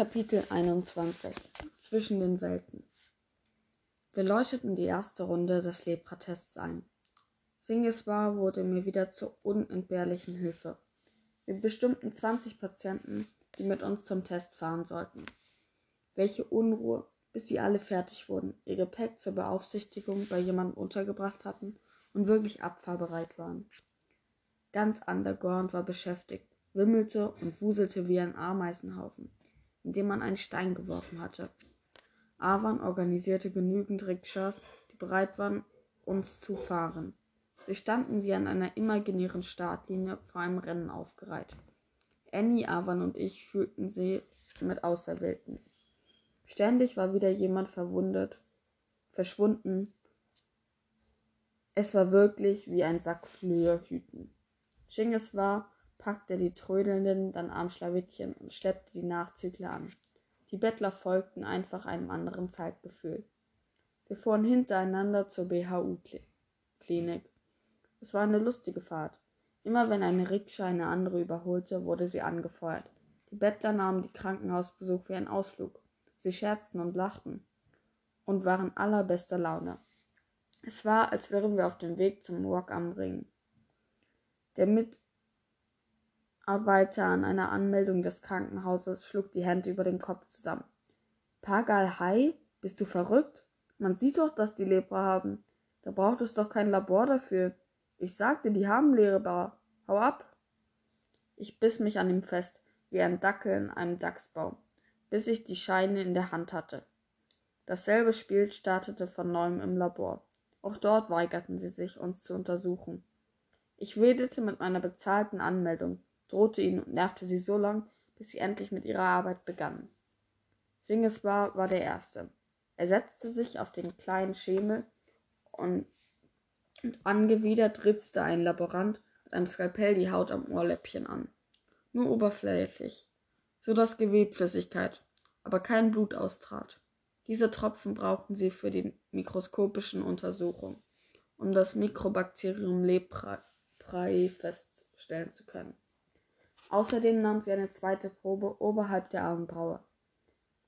Kapitel 21 Zwischen den Welten. Wir läuteten die erste Runde des Lepra-Tests ein. Singheshwar wurde mir wieder zur unentbehrlichen Hilfe. Wir bestimmten 20 Patienten, die mit uns zum Test fahren sollten. Welche Unruhe, bis sie alle fertig wurden, ihr Gepäck zur Beaufsichtigung bei jemandem untergebracht hatten und wirklich abfahrbereit waren. Ganz Underground war beschäftigt, wimmelte und wuselte wie ein Ameisenhaufen, in dem man einen Stein geworfen hatte. Awan organisierte genügend Rikschas, die bereit waren, uns zu fahren. Wir standen wie an einer imaginären Startlinie vor einem Rennen aufgereiht. Annie, Awan und ich fühlten sie mit Auserwählten. Ständig war wieder jemand verwundet, verschwunden. Es war wirklich wie ein Sack Flöhe hüten. Singheshwar packte die Trödelnden dann am Schlawittchen und schleppte die Nachzügler an. Die Bettler folgten einfach einem anderen Zeitgefühl. Wir fuhren hintereinander zur BHU-Klinik. Es war eine lustige Fahrt. Immer wenn eine Rikscha eine andere überholte, wurde sie angefeuert. Die Bettler nahmen den Krankenhausbesuch wie einen Ausflug. Sie scherzten und lachten und waren allerbester Laune. Es war, als wären wir auf dem Weg zum Walk am Ring. Der Mitarbeiter an einer Anmeldung des Krankenhauses schlug die Hände über dem Kopf zusammen. Pagal Hai? Bist du verrückt? Man sieht doch, dass die Lepra haben. Da braucht es doch kein Labor dafür. Ich sagte, die haben Lepra. Hau ab! Ich biss mich an ihm fest, wie ein Dackel in einem Dachsbaum, bis ich die Scheine in der Hand hatte. Dasselbe Spiel startete von neuem im Labor. Auch dort weigerten sie sich, uns zu untersuchen. Ich wedelte mit meiner bezahlten Anmeldung, drohte ihnen und nervte sie so lang, bis sie endlich mit ihrer Arbeit begannen. Singheshwar war der Erste. Er setzte sich auf den kleinen Schemel und angewidert ritzte ein Laborant mit einem Skalpell die Haut am Ohrläppchen an. Nur oberflächlich, so dass Gewebflüssigkeit, aber kein Blut austrat. Diese Tropfen brauchten sie für die mikroskopischen Untersuchungen, um das Mikrobakterium Leprae feststellen zu können. Außerdem nahm sie eine zweite Probe oberhalb der Augenbraue.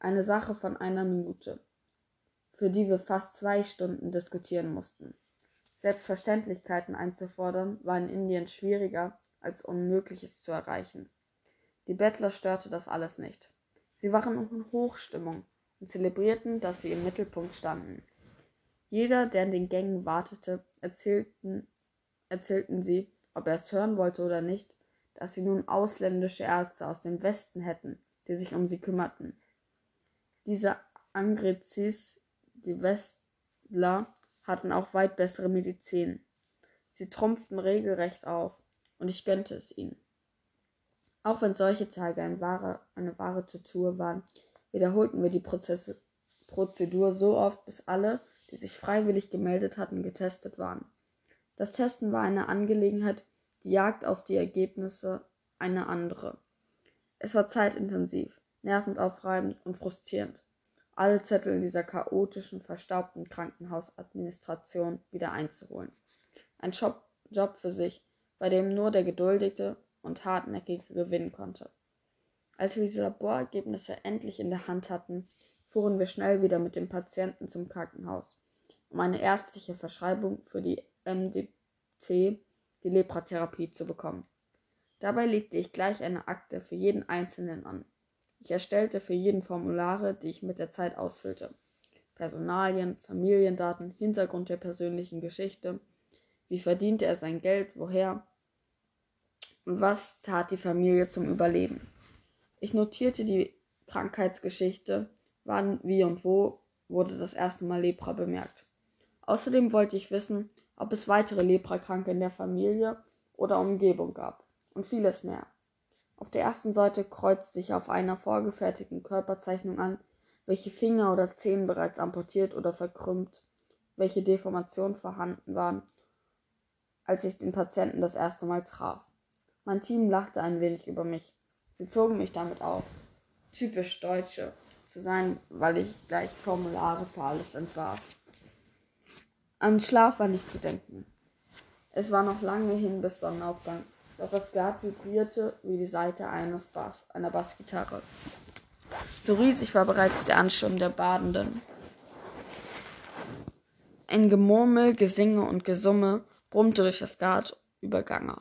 Eine Sache von einer Minute, für die wir fast 2 Stunden diskutieren mussten. Selbstverständlichkeiten einzufordern, war in Indien schwieriger, als Unmögliches zu erreichen. Die Bettler störte das alles nicht. Sie waren in Hochstimmung und zelebrierten, dass sie im Mittelpunkt standen. Jeder, der in den Gängen wartete, erzählten sie, ob er es hören wollte oder nicht, dass sie nun ausländische Ärzte aus dem Westen hätten, die sich um sie kümmerten. Diese Angrezis, die Westler, hatten auch weit bessere Medizin. Sie trumpften regelrecht auf, und ich gönnte es ihnen. Auch wenn solche Tage eine wahre Tortur waren, wiederholten wir die Prozedur so oft, bis alle, die sich freiwillig gemeldet hatten, getestet waren. Das Testen war eine Angelegenheit, die Jagd auf die Ergebnisse eine andere. Es war zeitintensiv, nervenaufreibend und frustrierend, alle Zettel in dieser chaotischen, verstaubten Krankenhausadministration wieder einzuholen. Ein Job für sich, bei dem nur der geduldige und hartnäckige gewinnen konnte. Als wir die Laborergebnisse endlich in der Hand hatten, fuhren wir schnell wieder mit dem Patienten zum Krankenhaus, um eine ärztliche Verschreibung für die MDT, die Lepratherapie, zu bekommen. Dabei legte ich gleich eine Akte für jeden Einzelnen an. Ich erstellte für jeden Formulare, die ich mit der Zeit ausfüllte. Personalien, Familiendaten, Hintergrund der persönlichen Geschichte, wie verdiente er sein Geld, woher, und was tat die Familie zum Überleben. Ich notierte die Krankheitsgeschichte, wann, wie und wo wurde das erste Mal Lepra bemerkt. Außerdem wollte ich wissen, ob es weitere Leprakranke in der Familie oder Umgebung gab und vieles mehr. Auf der ersten Seite kreuzte ich auf einer vorgefertigten Körperzeichnung an, welche Finger oder Zehen bereits amputiert oder verkrümmt, welche Deformationen vorhanden waren, als ich den Patienten das erste Mal traf. Mein Team lachte ein wenig über mich. Sie zogen mich damit auf, typisch Deutsche zu sein, weil ich gleich Formulare für alles entwarf. An Schlaf war nicht zu denken. Es war noch lange hin bis Sonnenaufgang, doch das Ghat vibrierte wie die Saite einer Bassgitarre. So riesig war bereits der Ansturm der Badenden. Ein Gemurmel, Gesinge und Gesumme brummte durch das Ghat über Ganga.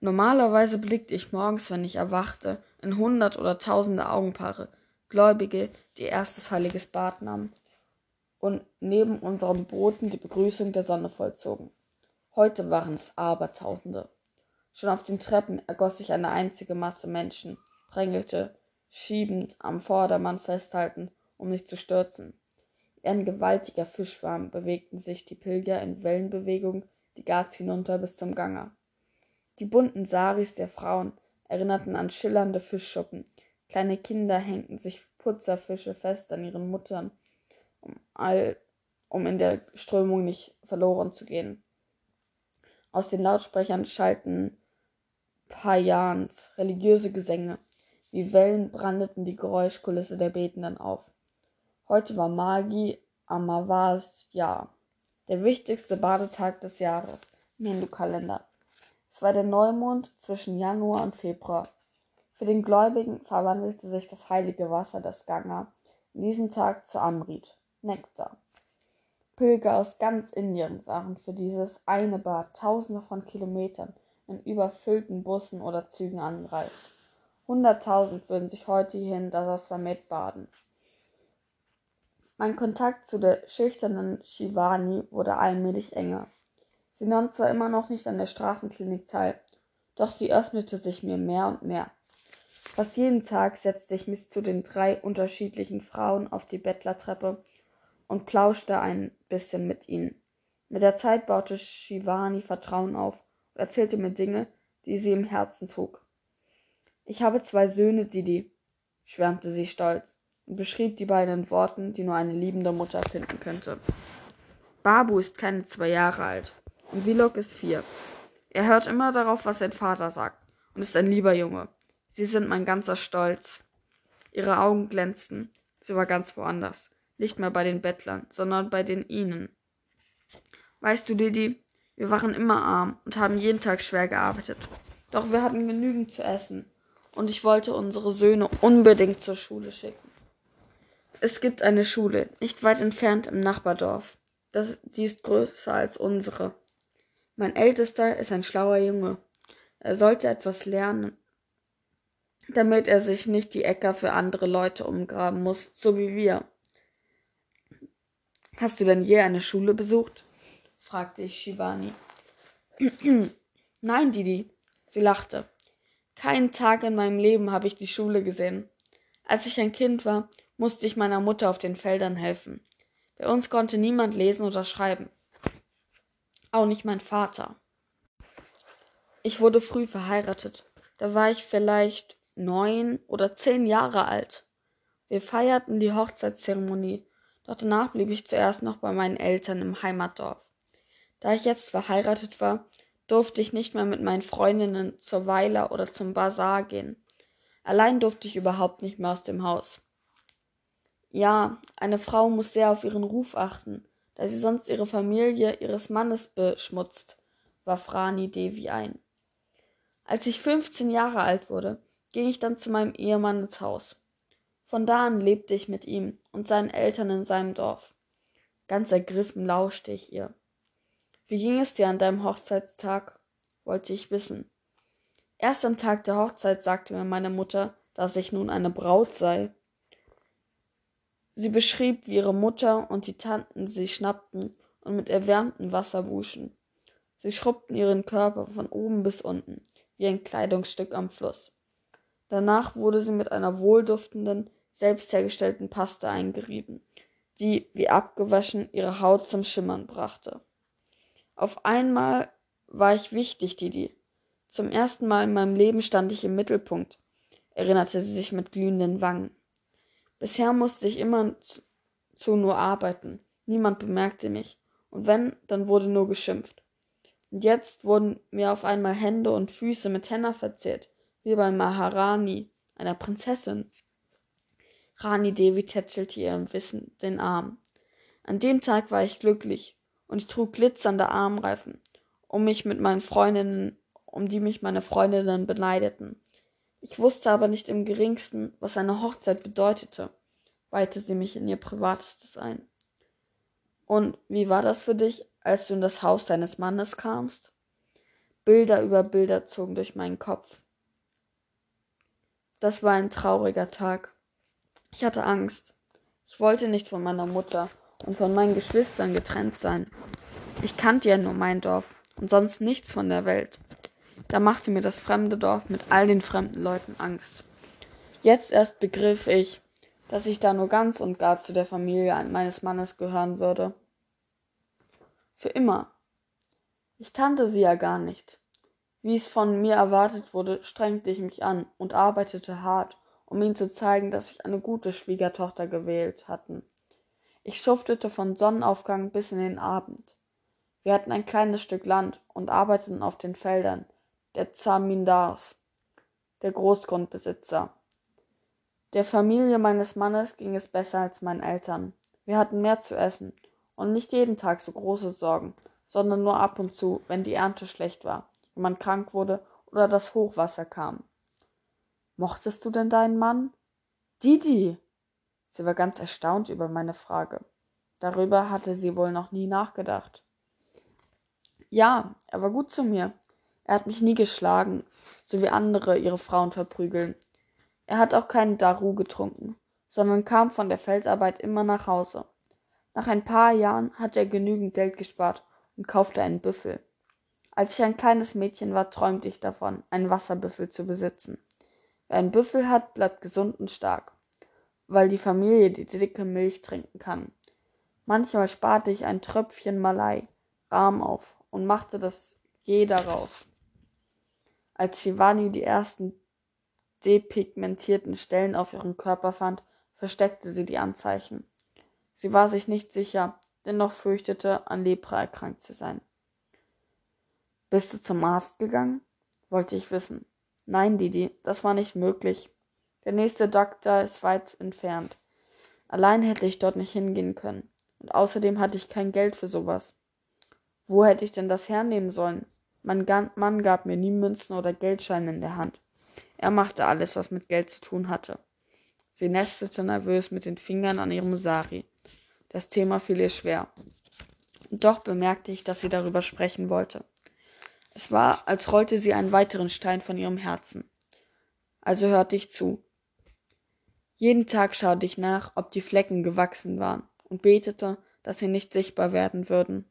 Normalerweise blickte ich morgens, wenn ich erwachte, in hundert oder tausende Augenpaare, Gläubige, die erstes heiliges Bad nahmen und neben unseren Booten die Begrüßung der Sonne vollzogen. Heute waren es Abertausende. Schon auf den Treppen ergoss sich eine einzige Masse Menschen, drängelte, schiebend, am Vordermann festhalten, um nicht zu stürzen. Wie ein gewaltiger Fischschwarm bewegten sich die Pilger in Wellenbewegung die Ghats hinunter bis zum Ganga. Die bunten Saris der Frauen erinnerten an schillernde Fischschuppen. Kleine Kinder hängten sich Putzerfische fest an ihren Muttern, um in der Strömung nicht verloren zu gehen. Aus den Lautsprechern schallten Pajans, religiöse Gesänge. Wie Wellen brandeten die Geräuschkulisse der Betenden auf. Heute war Magi Amavasya, der wichtigste Badetag des Jahres im Hindu-Kalender. Es war der Neumond zwischen Januar und Februar. Für den Gläubigen verwandelte sich das heilige Wasser des Ganga an diesem Tag zu Amrit, Nektar. Pilger aus ganz Indien waren für dieses eine Bad tausende von Kilometern in überfüllten Bussen oder Zügen angereist. 100.000 würden sich heute hier in Dashashwamedh baden. Mein Kontakt zu der schüchternen Shivani wurde allmählich enger. Sie nahm zwar immer noch nicht an der Straßenklinik teil, doch sie öffnete sich mir mehr und mehr. Fast jeden Tag setzte ich mich zu den drei unterschiedlichen Frauen auf die Bettlertreppe und plauschte ein bisschen mit ihnen. Mit der Zeit baute Shivani Vertrauen auf und erzählte mir Dinge, die sie im Herzen trug. »Ich habe zwei Söhne, Didi«, schwärmte sie stolz und beschrieb die beiden in Worten, die nur eine liebende Mutter finden könnte. Babu ist keine 2 Jahre alt und Vilok ist 4. Er hört immer darauf, was sein Vater sagt und ist ein lieber Junge. Sie sind mein ganzer Stolz. Ihre Augen glänzten. Sie war ganz woanders. Nicht mehr bei den Bettlern, sondern bei den ihnen. »Weißt du, Didi, wir waren immer arm und haben jeden Tag schwer gearbeitet. Doch wir hatten genügend zu essen.« Und ich wollte unsere Söhne unbedingt zur Schule schicken. Es gibt eine Schule, nicht weit entfernt im Nachbardorf. Die ist größer als unsere. Mein Ältester ist ein schlauer Junge. Er sollte etwas lernen, damit er sich nicht die Äcker für andere Leute umgraben muss, so wie wir. »Hast du denn je eine Schule besucht?« fragte ich Shivani. »Nein, Didi«, sie lachte. »Keinen Tag in meinem Leben habe ich die Schule gesehen. Als ich ein Kind war, musste ich meiner Mutter auf den Feldern helfen. Bei uns konnte niemand lesen oder schreiben. Auch nicht mein Vater. Ich wurde früh verheiratet. Da war ich vielleicht 9 oder 10 Jahre alt. Wir feierten die Hochzeitszeremonie, doch danach blieb ich zuerst noch bei meinen Eltern im Heimatdorf. Da ich jetzt verheiratet war, durfte ich nicht mehr mit meinen Freundinnen zur Weiler oder zum Bazar gehen. Allein durfte ich überhaupt nicht mehr aus dem Haus. Ja, eine Frau muss sehr auf ihren Ruf achten, da sie sonst ihre Familie ihres Mannes beschmutzt, warf Rani Devi ein. Als ich 15 Jahre alt wurde, ging ich dann zu meinem Ehemann ins Haus. Von da an lebte ich mit ihm und seinen Eltern in seinem Dorf. Ganz ergriffen lauschte ich ihr. »Wie ging es dir an deinem Hochzeitstag?« wollte ich wissen. Erst am Tag der Hochzeit sagte mir meine Mutter, dass ich nun eine Braut sei. Sie beschrieb, wie ihre Mutter und die Tanten sie schnappten und mit erwärmtem Wasser wuschen. Sie schrubbten ihren Körper von oben bis unten, wie ein Kleidungsstück am Fluss. Danach wurde sie mit einer wohlduftenden, selbst hergestellten Paste eingerieben, die, wie abgewaschen, ihre Haut zum Schimmern brachte. Auf einmal war ich wichtig, Didi. Zum ersten Mal in meinem Leben stand ich im Mittelpunkt, erinnerte sie sich mit glühenden Wangen. Bisher musste ich immerzu nur arbeiten. Niemand bemerkte mich. Und wenn, dann wurde nur geschimpft. Und jetzt wurden mir auf einmal Hände und Füße mit Henna verziert, wie bei Maharani, einer Prinzessin. Rani Devi tätschelte ihrem Wissen den Arm. An dem Tag war ich glücklich. Und ich trug glitzernde Armreifen, um die mich meine Freundinnen beneideten. Ich wusste aber nicht im Geringsten, was eine Hochzeit bedeutete, weihte sie mich in ihr Privatestes ein. Und wie war das für dich, als du in das Haus deines Mannes kamst? Bilder über Bilder zogen durch meinen Kopf. Das war ein trauriger Tag. Ich hatte Angst. Ich wollte nicht von meiner Mutter und von meinen Geschwistern getrennt sein. Ich kannte ja nur mein Dorf und sonst nichts von der Welt. Da machte mir das fremde Dorf mit all den fremden Leuten Angst. Jetzt erst begriff ich, dass ich da nur ganz und gar zu der Familie meines Mannes gehören würde. Für immer. Ich kannte sie ja gar nicht. Wie es von mir erwartet wurde, strengte ich mich an und arbeitete hart, um ihnen zu zeigen, dass ich eine gute Schwiegertochter gewählt hatte. Ich schuftete von Sonnenaufgang bis in den Abend. Wir hatten ein kleines Stück Land und arbeiteten auf den Feldern der Zamindars, der Großgrundbesitzer. Der Familie meines Mannes ging es besser als meinen Eltern. Wir hatten mehr zu essen und nicht jeden Tag so große Sorgen, sondern nur ab und zu, wenn die Ernte schlecht war, wenn man krank wurde oder das Hochwasser kam. Mochtest du denn deinen Mann? Didi! Sie war ganz erstaunt über meine Frage. Darüber hatte sie wohl noch nie nachgedacht. Ja, er war gut zu mir. Er hat mich nie geschlagen, so wie andere ihre Frauen verprügeln. Er hat auch keinen Daru getrunken, sondern kam von der Feldarbeit immer nach Hause. Nach ein paar Jahren hatte er genügend Geld gespart und kaufte einen Büffel. Als ich ein kleines Mädchen war, träumte ich davon, einen Wasserbüffel zu besitzen. Wer einen Büffel hat, bleibt gesund und stark, weil die Familie die dicke Milch trinken kann. Manchmal sparte ich ein Tröpfchen Malai, Rahm auf und machte das Ghee daraus. Als Shivani die ersten depigmentierten Stellen auf ihrem Körper fand, versteckte sie die Anzeichen. Sie war sich nicht sicher, dennoch fürchtete, an Lepra erkrankt zu sein. »Bist du zum Arzt gegangen?« wollte ich wissen. »Nein, Didi, das war nicht möglich. Der nächste Doktor ist weit entfernt. Allein hätte ich dort nicht hingehen können. Und außerdem hatte ich kein Geld für sowas. Wo hätte ich denn das hernehmen sollen? Mein Mann gab mir nie Münzen oder Geldscheine in der Hand. Er machte alles, was mit Geld zu tun hatte.« Sie nestelte nervös mit den Fingern an ihrem Sari. Das Thema fiel ihr schwer. Und doch bemerkte ich, dass sie darüber sprechen wollte. Es war, als rollte sie einen weiteren Stein von ihrem Herzen. Also hörte ich zu. Jeden Tag schaute ich nach, ob die Flecken gewachsen waren und betete, dass sie nicht sichtbar werden würden.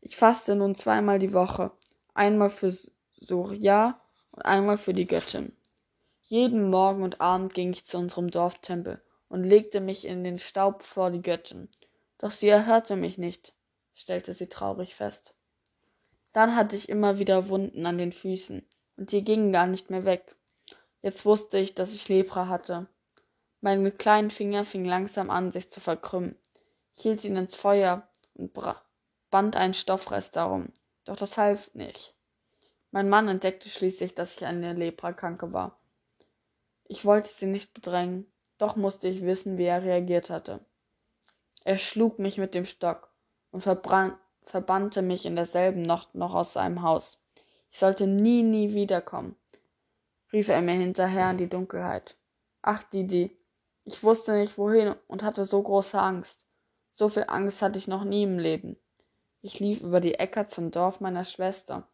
Ich fasste nun zweimal die Woche, einmal für Surya und einmal für die Göttin. Jeden Morgen und Abend ging ich zu unserem Dorftempel und legte mich in den Staub vor die Göttin. Doch sie erhörte mich nicht, stellte sie traurig fest. Dann hatte ich immer wieder Wunden an den Füßen und die gingen gar nicht mehr weg. Jetzt wusste ich, dass ich Lepra hatte. Mein kleinen Finger fing langsam an, sich zu verkrümmen. Ich hielt ihn ins Feuer und band einen Stoffrest darum, doch das half nicht. Mein Mann entdeckte schließlich, dass ich eine Leprakranke war. Ich wollte sie nicht bedrängen, doch musste ich wissen, wie er reagiert hatte. Er schlug mich mit dem Stock und verbannte mich in derselben Nacht noch aus seinem Haus. Ich sollte nie wiederkommen, rief er mir hinterher in die Dunkelheit. Ach, Didi, ich wusste nicht wohin und hatte so große Angst. So viel Angst hatte ich noch nie im Leben. Ich lief über die Äcker zum Dorf meiner Schwester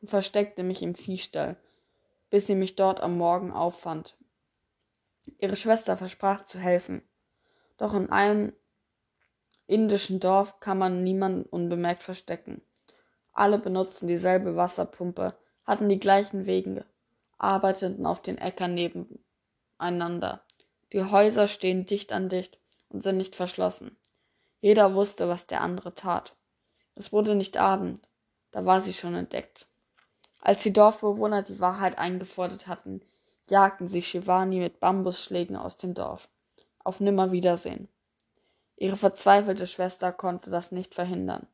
und versteckte mich im Viehstall, bis sie mich dort am Morgen auffand. Ihre Schwester versprach zu helfen, doch in einem indischen Dorf kann man niemanden unbemerkt verstecken. Alle benutzten dieselbe Wasserpumpe, hatten die gleichen Wege, arbeiteten auf den Äckern nebeneinander. Die Häuser stehen dicht an dicht und sind nicht verschlossen. Jeder wusste, was der andere tat. Es wurde nicht Abend, da war sie schon entdeckt. Als die Dorfbewohner die Wahrheit eingefordert hatten, jagten sie Shivani mit Bambusschlägen aus dem Dorf. Auf Nimmerwiedersehen. Ihre verzweifelte Schwester konnte das nicht verhindern.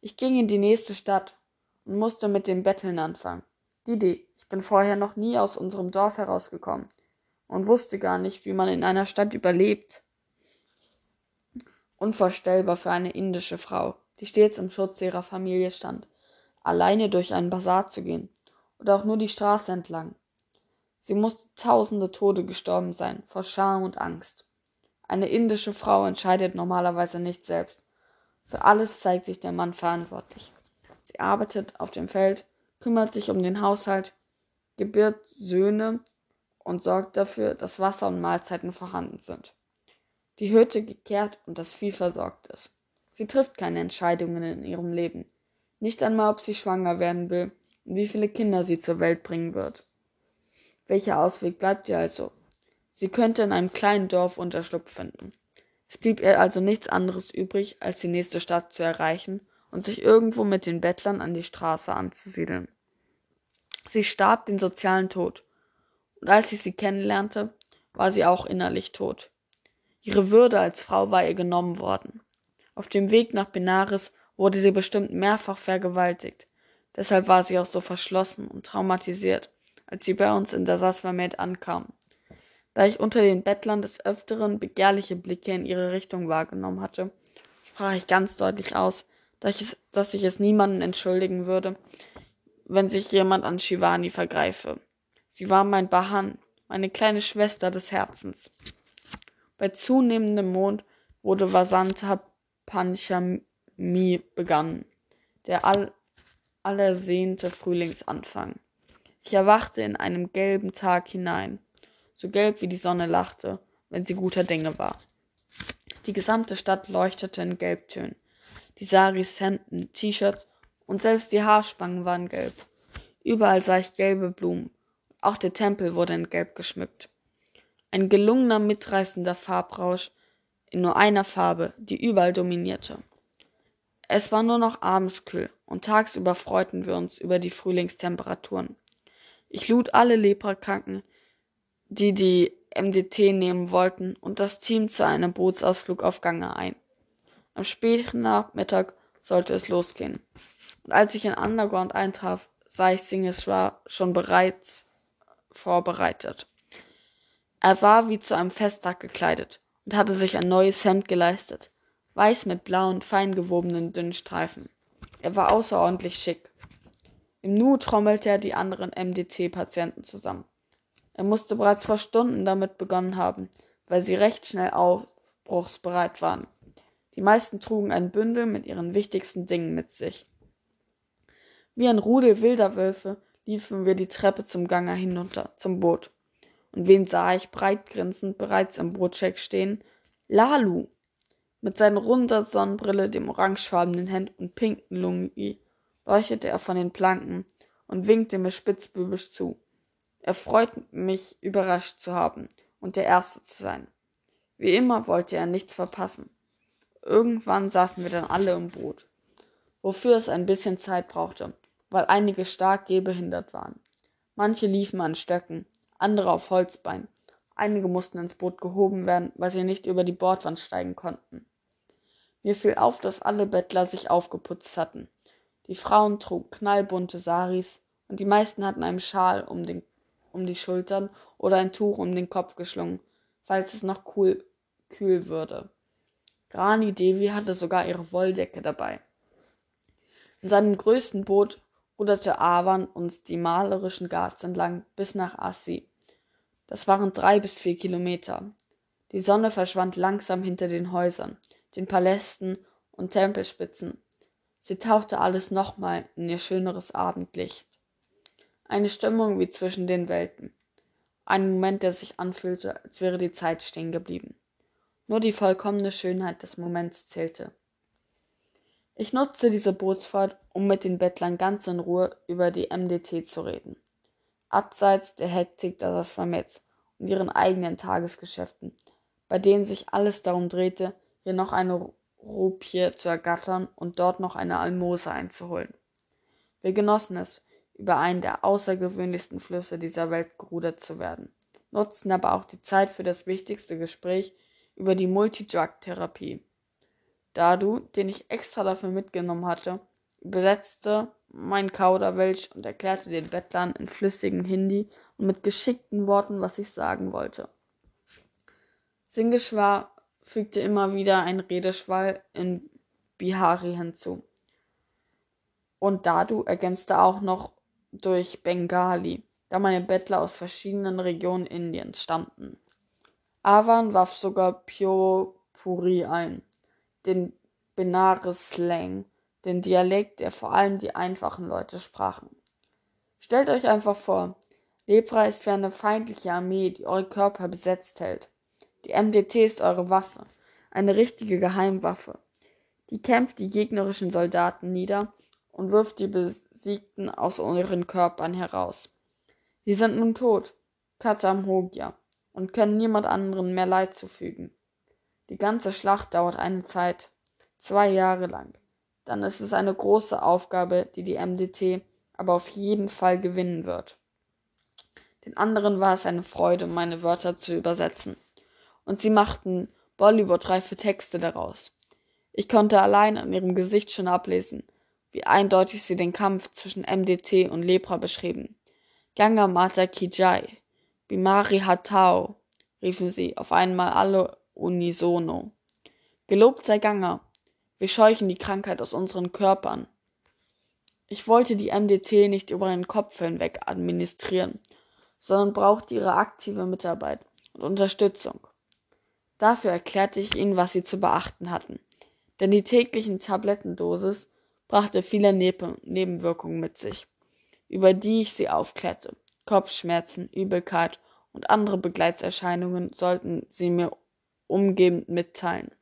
Ich ging in die nächste Stadt und musste mit dem Betteln anfangen. Didi, ich bin vorher noch nie aus unserem Dorf herausgekommen und wusste gar nicht, wie man in einer Stadt überlebt. Unvorstellbar für eine indische Frau, die stets im Schutz ihrer Familie stand, alleine durch einen Basar zu gehen oder auch nur die Straße entlang. Sie musste tausende Tode gestorben sein, vor Scham und Angst. Eine indische Frau entscheidet normalerweise nicht selbst. Für alles zeigt sich der Mann verantwortlich. Sie arbeitet auf dem Feld, kümmert sich um den Haushalt, gebiert Söhne und sorgt dafür, dass Wasser und Mahlzeiten vorhanden sind. Die Hütte gekehrt und das Vieh versorgt ist. Sie trifft keine Entscheidungen in ihrem Leben. Nicht einmal, ob sie schwanger werden will und wie viele Kinder sie zur Welt bringen wird. Welcher Ausweg bleibt ihr also? Sie könnte in einem kleinen Dorf Unterschlupf finden. Es blieb ihr also nichts anderes übrig, als die nächste Stadt zu erreichen und sich irgendwo mit den Bettlern an die Straße anzusiedeln. Sie starb den sozialen Tod, und als ich sie kennenlernte, war sie auch innerlich tot. Ihre Würde als Frau war ihr genommen worden. Auf dem Weg nach Benares wurde sie bestimmt mehrfach vergewaltigt. Deshalb war sie auch so verschlossen und traumatisiert, als sie bei uns in Dashashwamedh ankam. Da ich unter den Bettlern des Öfteren begehrliche Blicke in ihre Richtung wahrgenommen hatte, sprach ich ganz deutlich aus, dass ich es niemanden entschuldigen würde, wenn sich jemand an Shivani vergreife. Sie war mein Bahan, meine kleine Schwester des Herzens. Bei zunehmendem Mond wurde Vasanta Panchami begann, der allersehnte Frühlingsanfang. Ich erwachte in einem gelben Tag hinein, so gelb wie die Sonne lachte, wenn sie guter Dinge war. Die gesamte Stadt leuchtete in Gelbtönen. Die Saris, Hemden, T-Shirts und selbst die Haarspangen waren gelb. Überall sah ich gelbe Blumen. Auch der Tempel wurde in Gelb geschmückt. Ein gelungener, mitreißender Farbrausch in nur einer Farbe, die überall dominierte. Es war nur noch abends kühl und tagsüber freuten wir uns über die Frühlingstemperaturen. Ich lud alle Leprakranken, die MDT nehmen wollten, und das Team zu einem Bootsausflug auf Ganga ein. Am späten Nachmittag sollte es losgehen. Und als ich in Underground eintraf, sah ich Singheshwar schon bereits vorbereitet. Er war wie zu einem Festtag gekleidet und hatte sich ein neues Hemd geleistet, weiß mit blauen, fein gewobenen dünnen Streifen. Er war außerordentlich schick. Im Nu trommelte er die anderen MDT-Patienten zusammen. Er musste bereits vor Stunden damit begonnen haben, weil sie recht schnell aufbruchsbereit waren. Die meisten trugen ein Bündel mit ihren wichtigsten Dingen mit sich. Wie ein Rudel wilder Wölfe liefen wir die Treppe zum Ganga hinunter, zum Boot. Und wen sah ich breitgrinsend bereits im Bootscheck stehen? Lalu! Mit seiner runden Sonnenbrille, dem orangefarbenen Hemd und pinken Lungi leuchtete er von den Planken und winkte mir spitzbübisch zu. Er freute mich, überrascht zu haben und der Erste zu sein. Wie immer wollte er nichts verpassen. Irgendwann saßen wir dann alle im Boot, wofür es ein bisschen Zeit brauchte, weil einige stark gehbehindert waren. Manche liefen an Stöcken, andere auf Holzbein. Einige mussten ins Boot gehoben werden, weil sie nicht über die Bordwand steigen konnten. Mir fiel auf, dass alle Bettler sich aufgeputzt hatten. Die Frauen trugen knallbunte Saris und die meisten hatten einen Schal um die Schultern oder ein Tuch um den Kopf geschlungen, falls es noch kühl würde. Rani Devi hatte sogar ihre Wolldecke dabei. In seinem größten Boot ruderte Awan uns die malerischen Gards entlang bis nach Assi. Das waren 3 bis 4 Kilometer. Die Sonne verschwand langsam hinter den Häusern, den Palästen und Tempelspitzen. Sie tauchte alles nochmal in ihr schöneres Abendlicht. Eine Stimmung wie zwischen den Welten. Ein Moment, der sich anfühlte, als wäre die Zeit stehen geblieben. Nur die vollkommene Schönheit des Moments zählte. Ich nutzte diese Bootsfahrt, um mit den Bettlern ganz in Ruhe über die MDT zu reden. Abseits der Hektik Dashashwamedhs und ihren eigenen Tagesgeschäften, bei denen sich alles darum drehte, hier noch eine Rupie zu ergattern und dort noch eine Almose einzuholen. Wir genossen es, über einen der außergewöhnlichsten Flüsse dieser Welt gerudert zu werden, nutzten aber auch die Zeit für das wichtigste Gespräch über die Multidrug-Therapie. Dadu, den ich extra dafür mitgenommen hatte, übersetzte mein Kauderwelsch und erklärte den Bettlern in flüssigem Hindi und mit geschickten Worten, was ich sagen wollte. Singheshwar fügte immer wieder einen Redeschwall in Bihari hinzu. Und Dadu ergänzte auch noch durch Bengali, da meine Bettler aus verschiedenen Regionen Indiens stammten. Awan warf sogar Bhojpuri ein, den Benares-Slang, den Dialekt, der vor allem die einfachen Leute sprachen. Stellt euch einfach vor, Lepra ist wie eine feindliche Armee, die eure Körper besetzt hält. Die MDT ist eure Waffe, eine richtige Geheimwaffe. Die kämpft die gegnerischen Soldaten nieder und wirft die Besiegten aus euren Körpern heraus. Sie sind nun tot, Katamogia, und können niemand anderen mehr Leid zufügen. Die ganze Schlacht dauert eine Zeit, 2 Jahre lang. Dann ist es eine große Aufgabe, die die MDT aber auf jeden Fall gewinnen wird. Den anderen war es eine Freude, meine Wörter zu übersetzen. Und sie machten Bollywood-reife Texte daraus. Ich konnte allein an ihrem Gesicht schon ablesen, wie eindeutig sie den Kampf zwischen MDT und Lepra beschrieben. Ganga Mata ki Chai, Bihari hatao, riefen sie auf einmal alle unisono. Gelobt sei Ganga, wir scheuchen die Krankheit aus unseren Körpern. Ich wollte die MDT nicht über den Kopf hinweg administrieren, sondern brauchte ihre aktive Mitarbeit und Unterstützung. Dafür erklärte ich ihnen, was sie zu beachten hatten. Denn die täglichen Tablettendosis brachte viele Nebenwirkungen mit sich, über die ich sie aufklärte. Kopfschmerzen, Übelkeit und andere Begleitserscheinungen sollten sie mir umgehend mitteilen.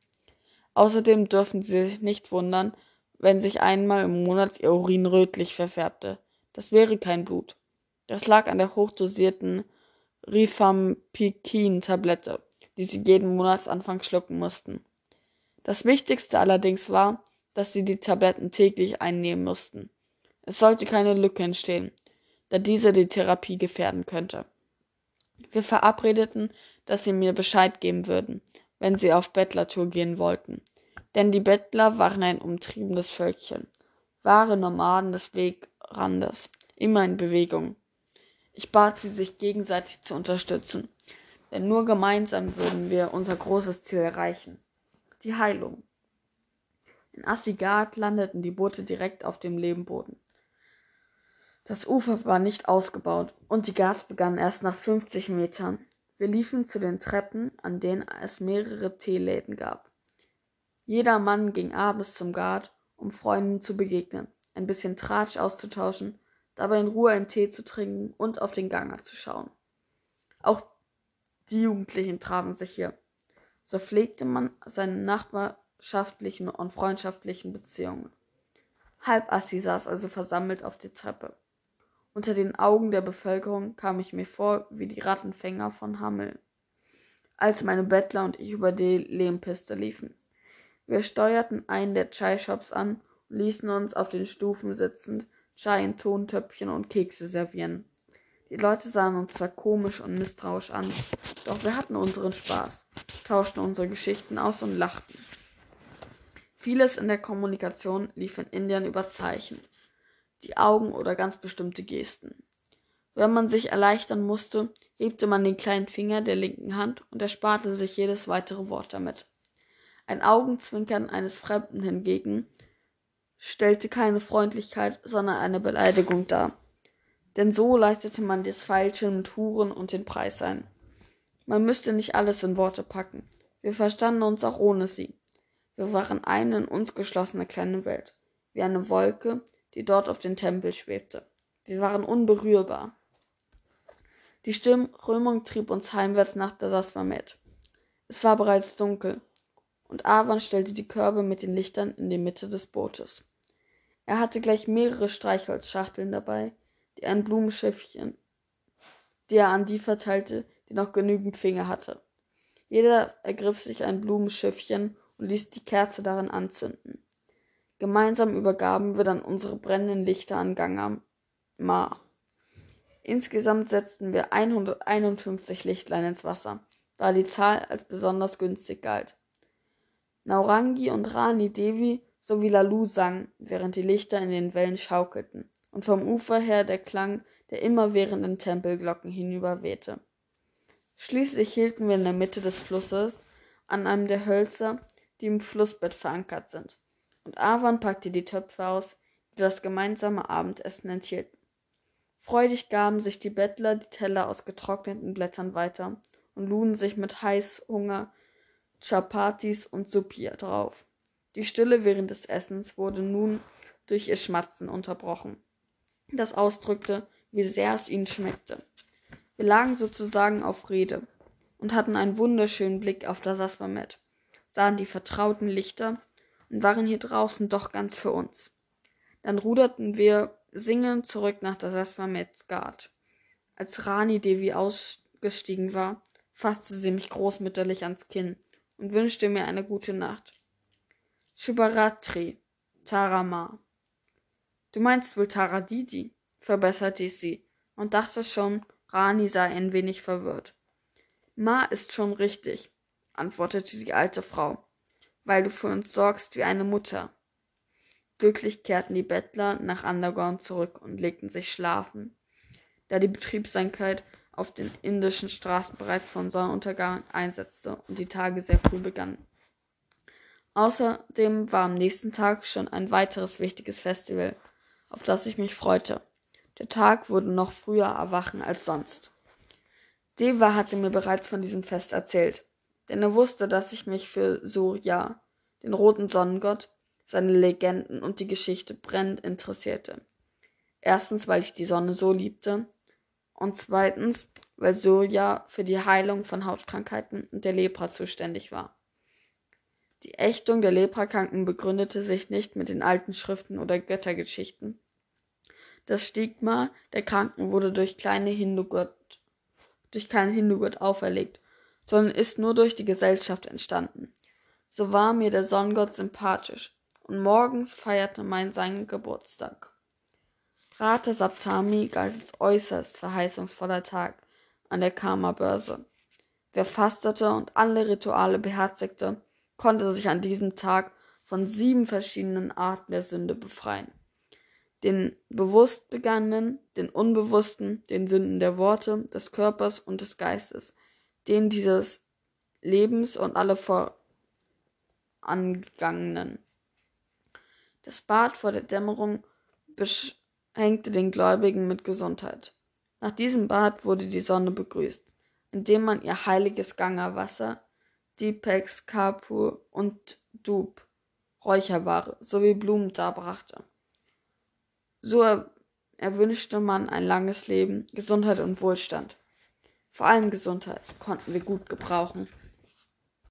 Außerdem dürfen sie sich nicht wundern, wenn sich einmal im Monat ihr Urin rötlich verfärbte. Das wäre kein Blut. Das lag an der hochdosierten Rifampicin-Tablette, die sie jeden Monatsanfang schlucken mussten. Das Wichtigste allerdings war, dass sie die Tabletten täglich einnehmen mussten. Es sollte keine Lücke entstehen, da diese die Therapie gefährden könnte. Wir verabredeten, dass sie mir Bescheid geben würden, wenn sie auf Bettlertour gehen wollten. Denn die Bettler waren ein umtriebendes Völkchen, wahre Nomaden des Wegrandes, immer in Bewegung. Ich bat sie, sich gegenseitig zu unterstützen, denn nur gemeinsam würden wir unser großes Ziel erreichen. Die Heilung. In Assigard landeten die Boote direkt auf dem Lehmboden. Das Ufer war nicht ausgebaut und die Gards begannen erst nach 50 Metern. Wir liefen zu den Treppen, an denen es mehrere Teeläden gab. Jeder Mann ging abends zum Ghat, um Freunden zu begegnen, ein bisschen Tratsch auszutauschen, dabei in Ruhe einen Tee zu trinken und auf den Ganga zu schauen. Auch die Jugendlichen trafen sich hier. So pflegte man seine nachbarschaftlichen und freundschaftlichen Beziehungen. Halbassi saß also versammelt auf der Treppe. Unter den Augen der Bevölkerung kam ich mir vor wie die Rattenfänger von Hameln, als meine Bettler und ich über die Lehmpiste liefen. Wir steuerten einen der Chai-Shops an und ließen uns auf den Stufen sitzend Chai in Tontöpfchen und Kekse servieren. Die Leute sahen uns zwar komisch und misstrauisch an, doch wir hatten unseren Spaß, tauschten unsere Geschichten aus und lachten. Vieles in der Kommunikation lief in Indien über Zeichen, die Augen oder ganz bestimmte Gesten. Wenn man sich erleichtern musste, hebte man den kleinen Finger der linken Hand und ersparte sich jedes weitere Wort damit. Ein Augenzwinkern eines Fremden hingegen stellte keine Freundlichkeit, sondern eine Beleidigung dar. Denn so leitete man das Feilschen mit Huren und den Preis ein. Man müsste nicht alles in Worte packen. Wir verstanden uns auch ohne sie. Wir waren eine in uns geschlossene kleine Welt, wie eine Wolke, die dort auf den Tempel schwebte. Wir waren unberührbar. Die Strömung trieb uns heimwärts nach Dashashwamedh. Es war bereits dunkel, und Awan stellte die Körbe mit den Lichtern in die Mitte des Bootes. Er hatte gleich mehrere Streichholzschachteln dabei, die ein Blumenschiffchen, die er an die verteilte, die noch genügend Finger hatte. Jeder ergriff sich ein Blumenschiffchen und ließ die Kerze darin anzünden. Gemeinsam übergaben wir dann unsere brennenden Lichter an Ganga Ma. Insgesamt setzten wir 151 Lichtlein ins Wasser, da die Zahl als besonders günstig galt. Naurangi und Rani Devi sowie Lalu sangen, während die Lichter in den Wellen schaukelten und vom Ufer her der Klang der immerwährenden Tempelglocken hinüberwehte. Schließlich hielten wir in der Mitte des Flusses an einem der Hölzer, die im Flussbett verankert sind, und Awan packte die Töpfe aus, die das gemeinsame Abendessen enthielten. Freudig gaben sich die Bettler die Teller aus getrockneten Blättern weiter und luden sich mit Heißhunger Chapatis und Supiya drauf. Die Stille während des Essens wurde nun durch ihr Schmatzen unterbrochen. Das ausdrückte, wie sehr es ihnen schmeckte. Wir lagen sozusagen auf Rede und hatten einen wunderschönen Blick auf Dashashwamedh, sahen die vertrauten Lichter und waren hier draußen doch ganz für uns. Dann ruderten wir singend zurück nach Dashashwamedhs Ghat. Als Rani Devi ausgestiegen war, fasste sie mich großmütterlich ans Kinn und wünschte mir eine gute Nacht. Shubaratri, Tarama. Du meinst wohl Taradidi, verbesserte ich sie und dachte schon, Rani sei ein wenig verwirrt. Ma ist schon richtig, antwortete die alte Frau, weil du für uns sorgst wie eine Mutter. Glücklich kehrten die Bettler nach Underground zurück und legten sich schlafen. Da die Betriebsamkeit auf den indischen Straßen bereits von Sonnenuntergang einsetzte und die Tage sehr früh begannen. Außerdem war am nächsten Tag schon ein weiteres wichtiges Festival, auf das ich mich freute. Der Tag würde noch früher erwachen als sonst. Deva hatte mir bereits von diesem Fest erzählt, denn er wusste, dass ich mich für Surya, den roten Sonnengott, seine Legenden und die Geschichte brennend interessierte. Erstens, weil ich die Sonne so liebte und zweitens, weil Surya für die Heilung von Hautkrankheiten und der Lepra zuständig war. Die Ächtung der Leprakranken begründete sich nicht mit den alten Schriften oder Göttergeschichten. Das Stigma der Kranken wurde durch keinen Hindugott auferlegt, sondern ist nur durch die Gesellschaft entstanden. So war mir der Sonnengott sympathisch und morgens feierte man seinen Geburtstag. Ratha Saptami galt als äußerst verheißungsvoller Tag an der Karma-Börse. Wer fastete und alle Rituale beherzigte, konnte sich an diesem Tag von 7 verschiedenen Arten der Sünde befreien. Den bewusst begangenen, den unbewussten, den Sünden der Worte, des Körpers und des Geistes, denen dieses Lebens und alle vorangegangenen. Das Bad vor der Dämmerung beschenkte den Gläubigen mit Gesundheit. Nach diesem Bad wurde die Sonne begrüßt, indem man ihr heiliges Ganga Wasser, Deepaks, Kapur und Dub, Räucherware sowie Blumen darbrachte. So erwünschte man ein langes Leben, Gesundheit und Wohlstand. Vor allem Gesundheit konnten wir gut gebrauchen.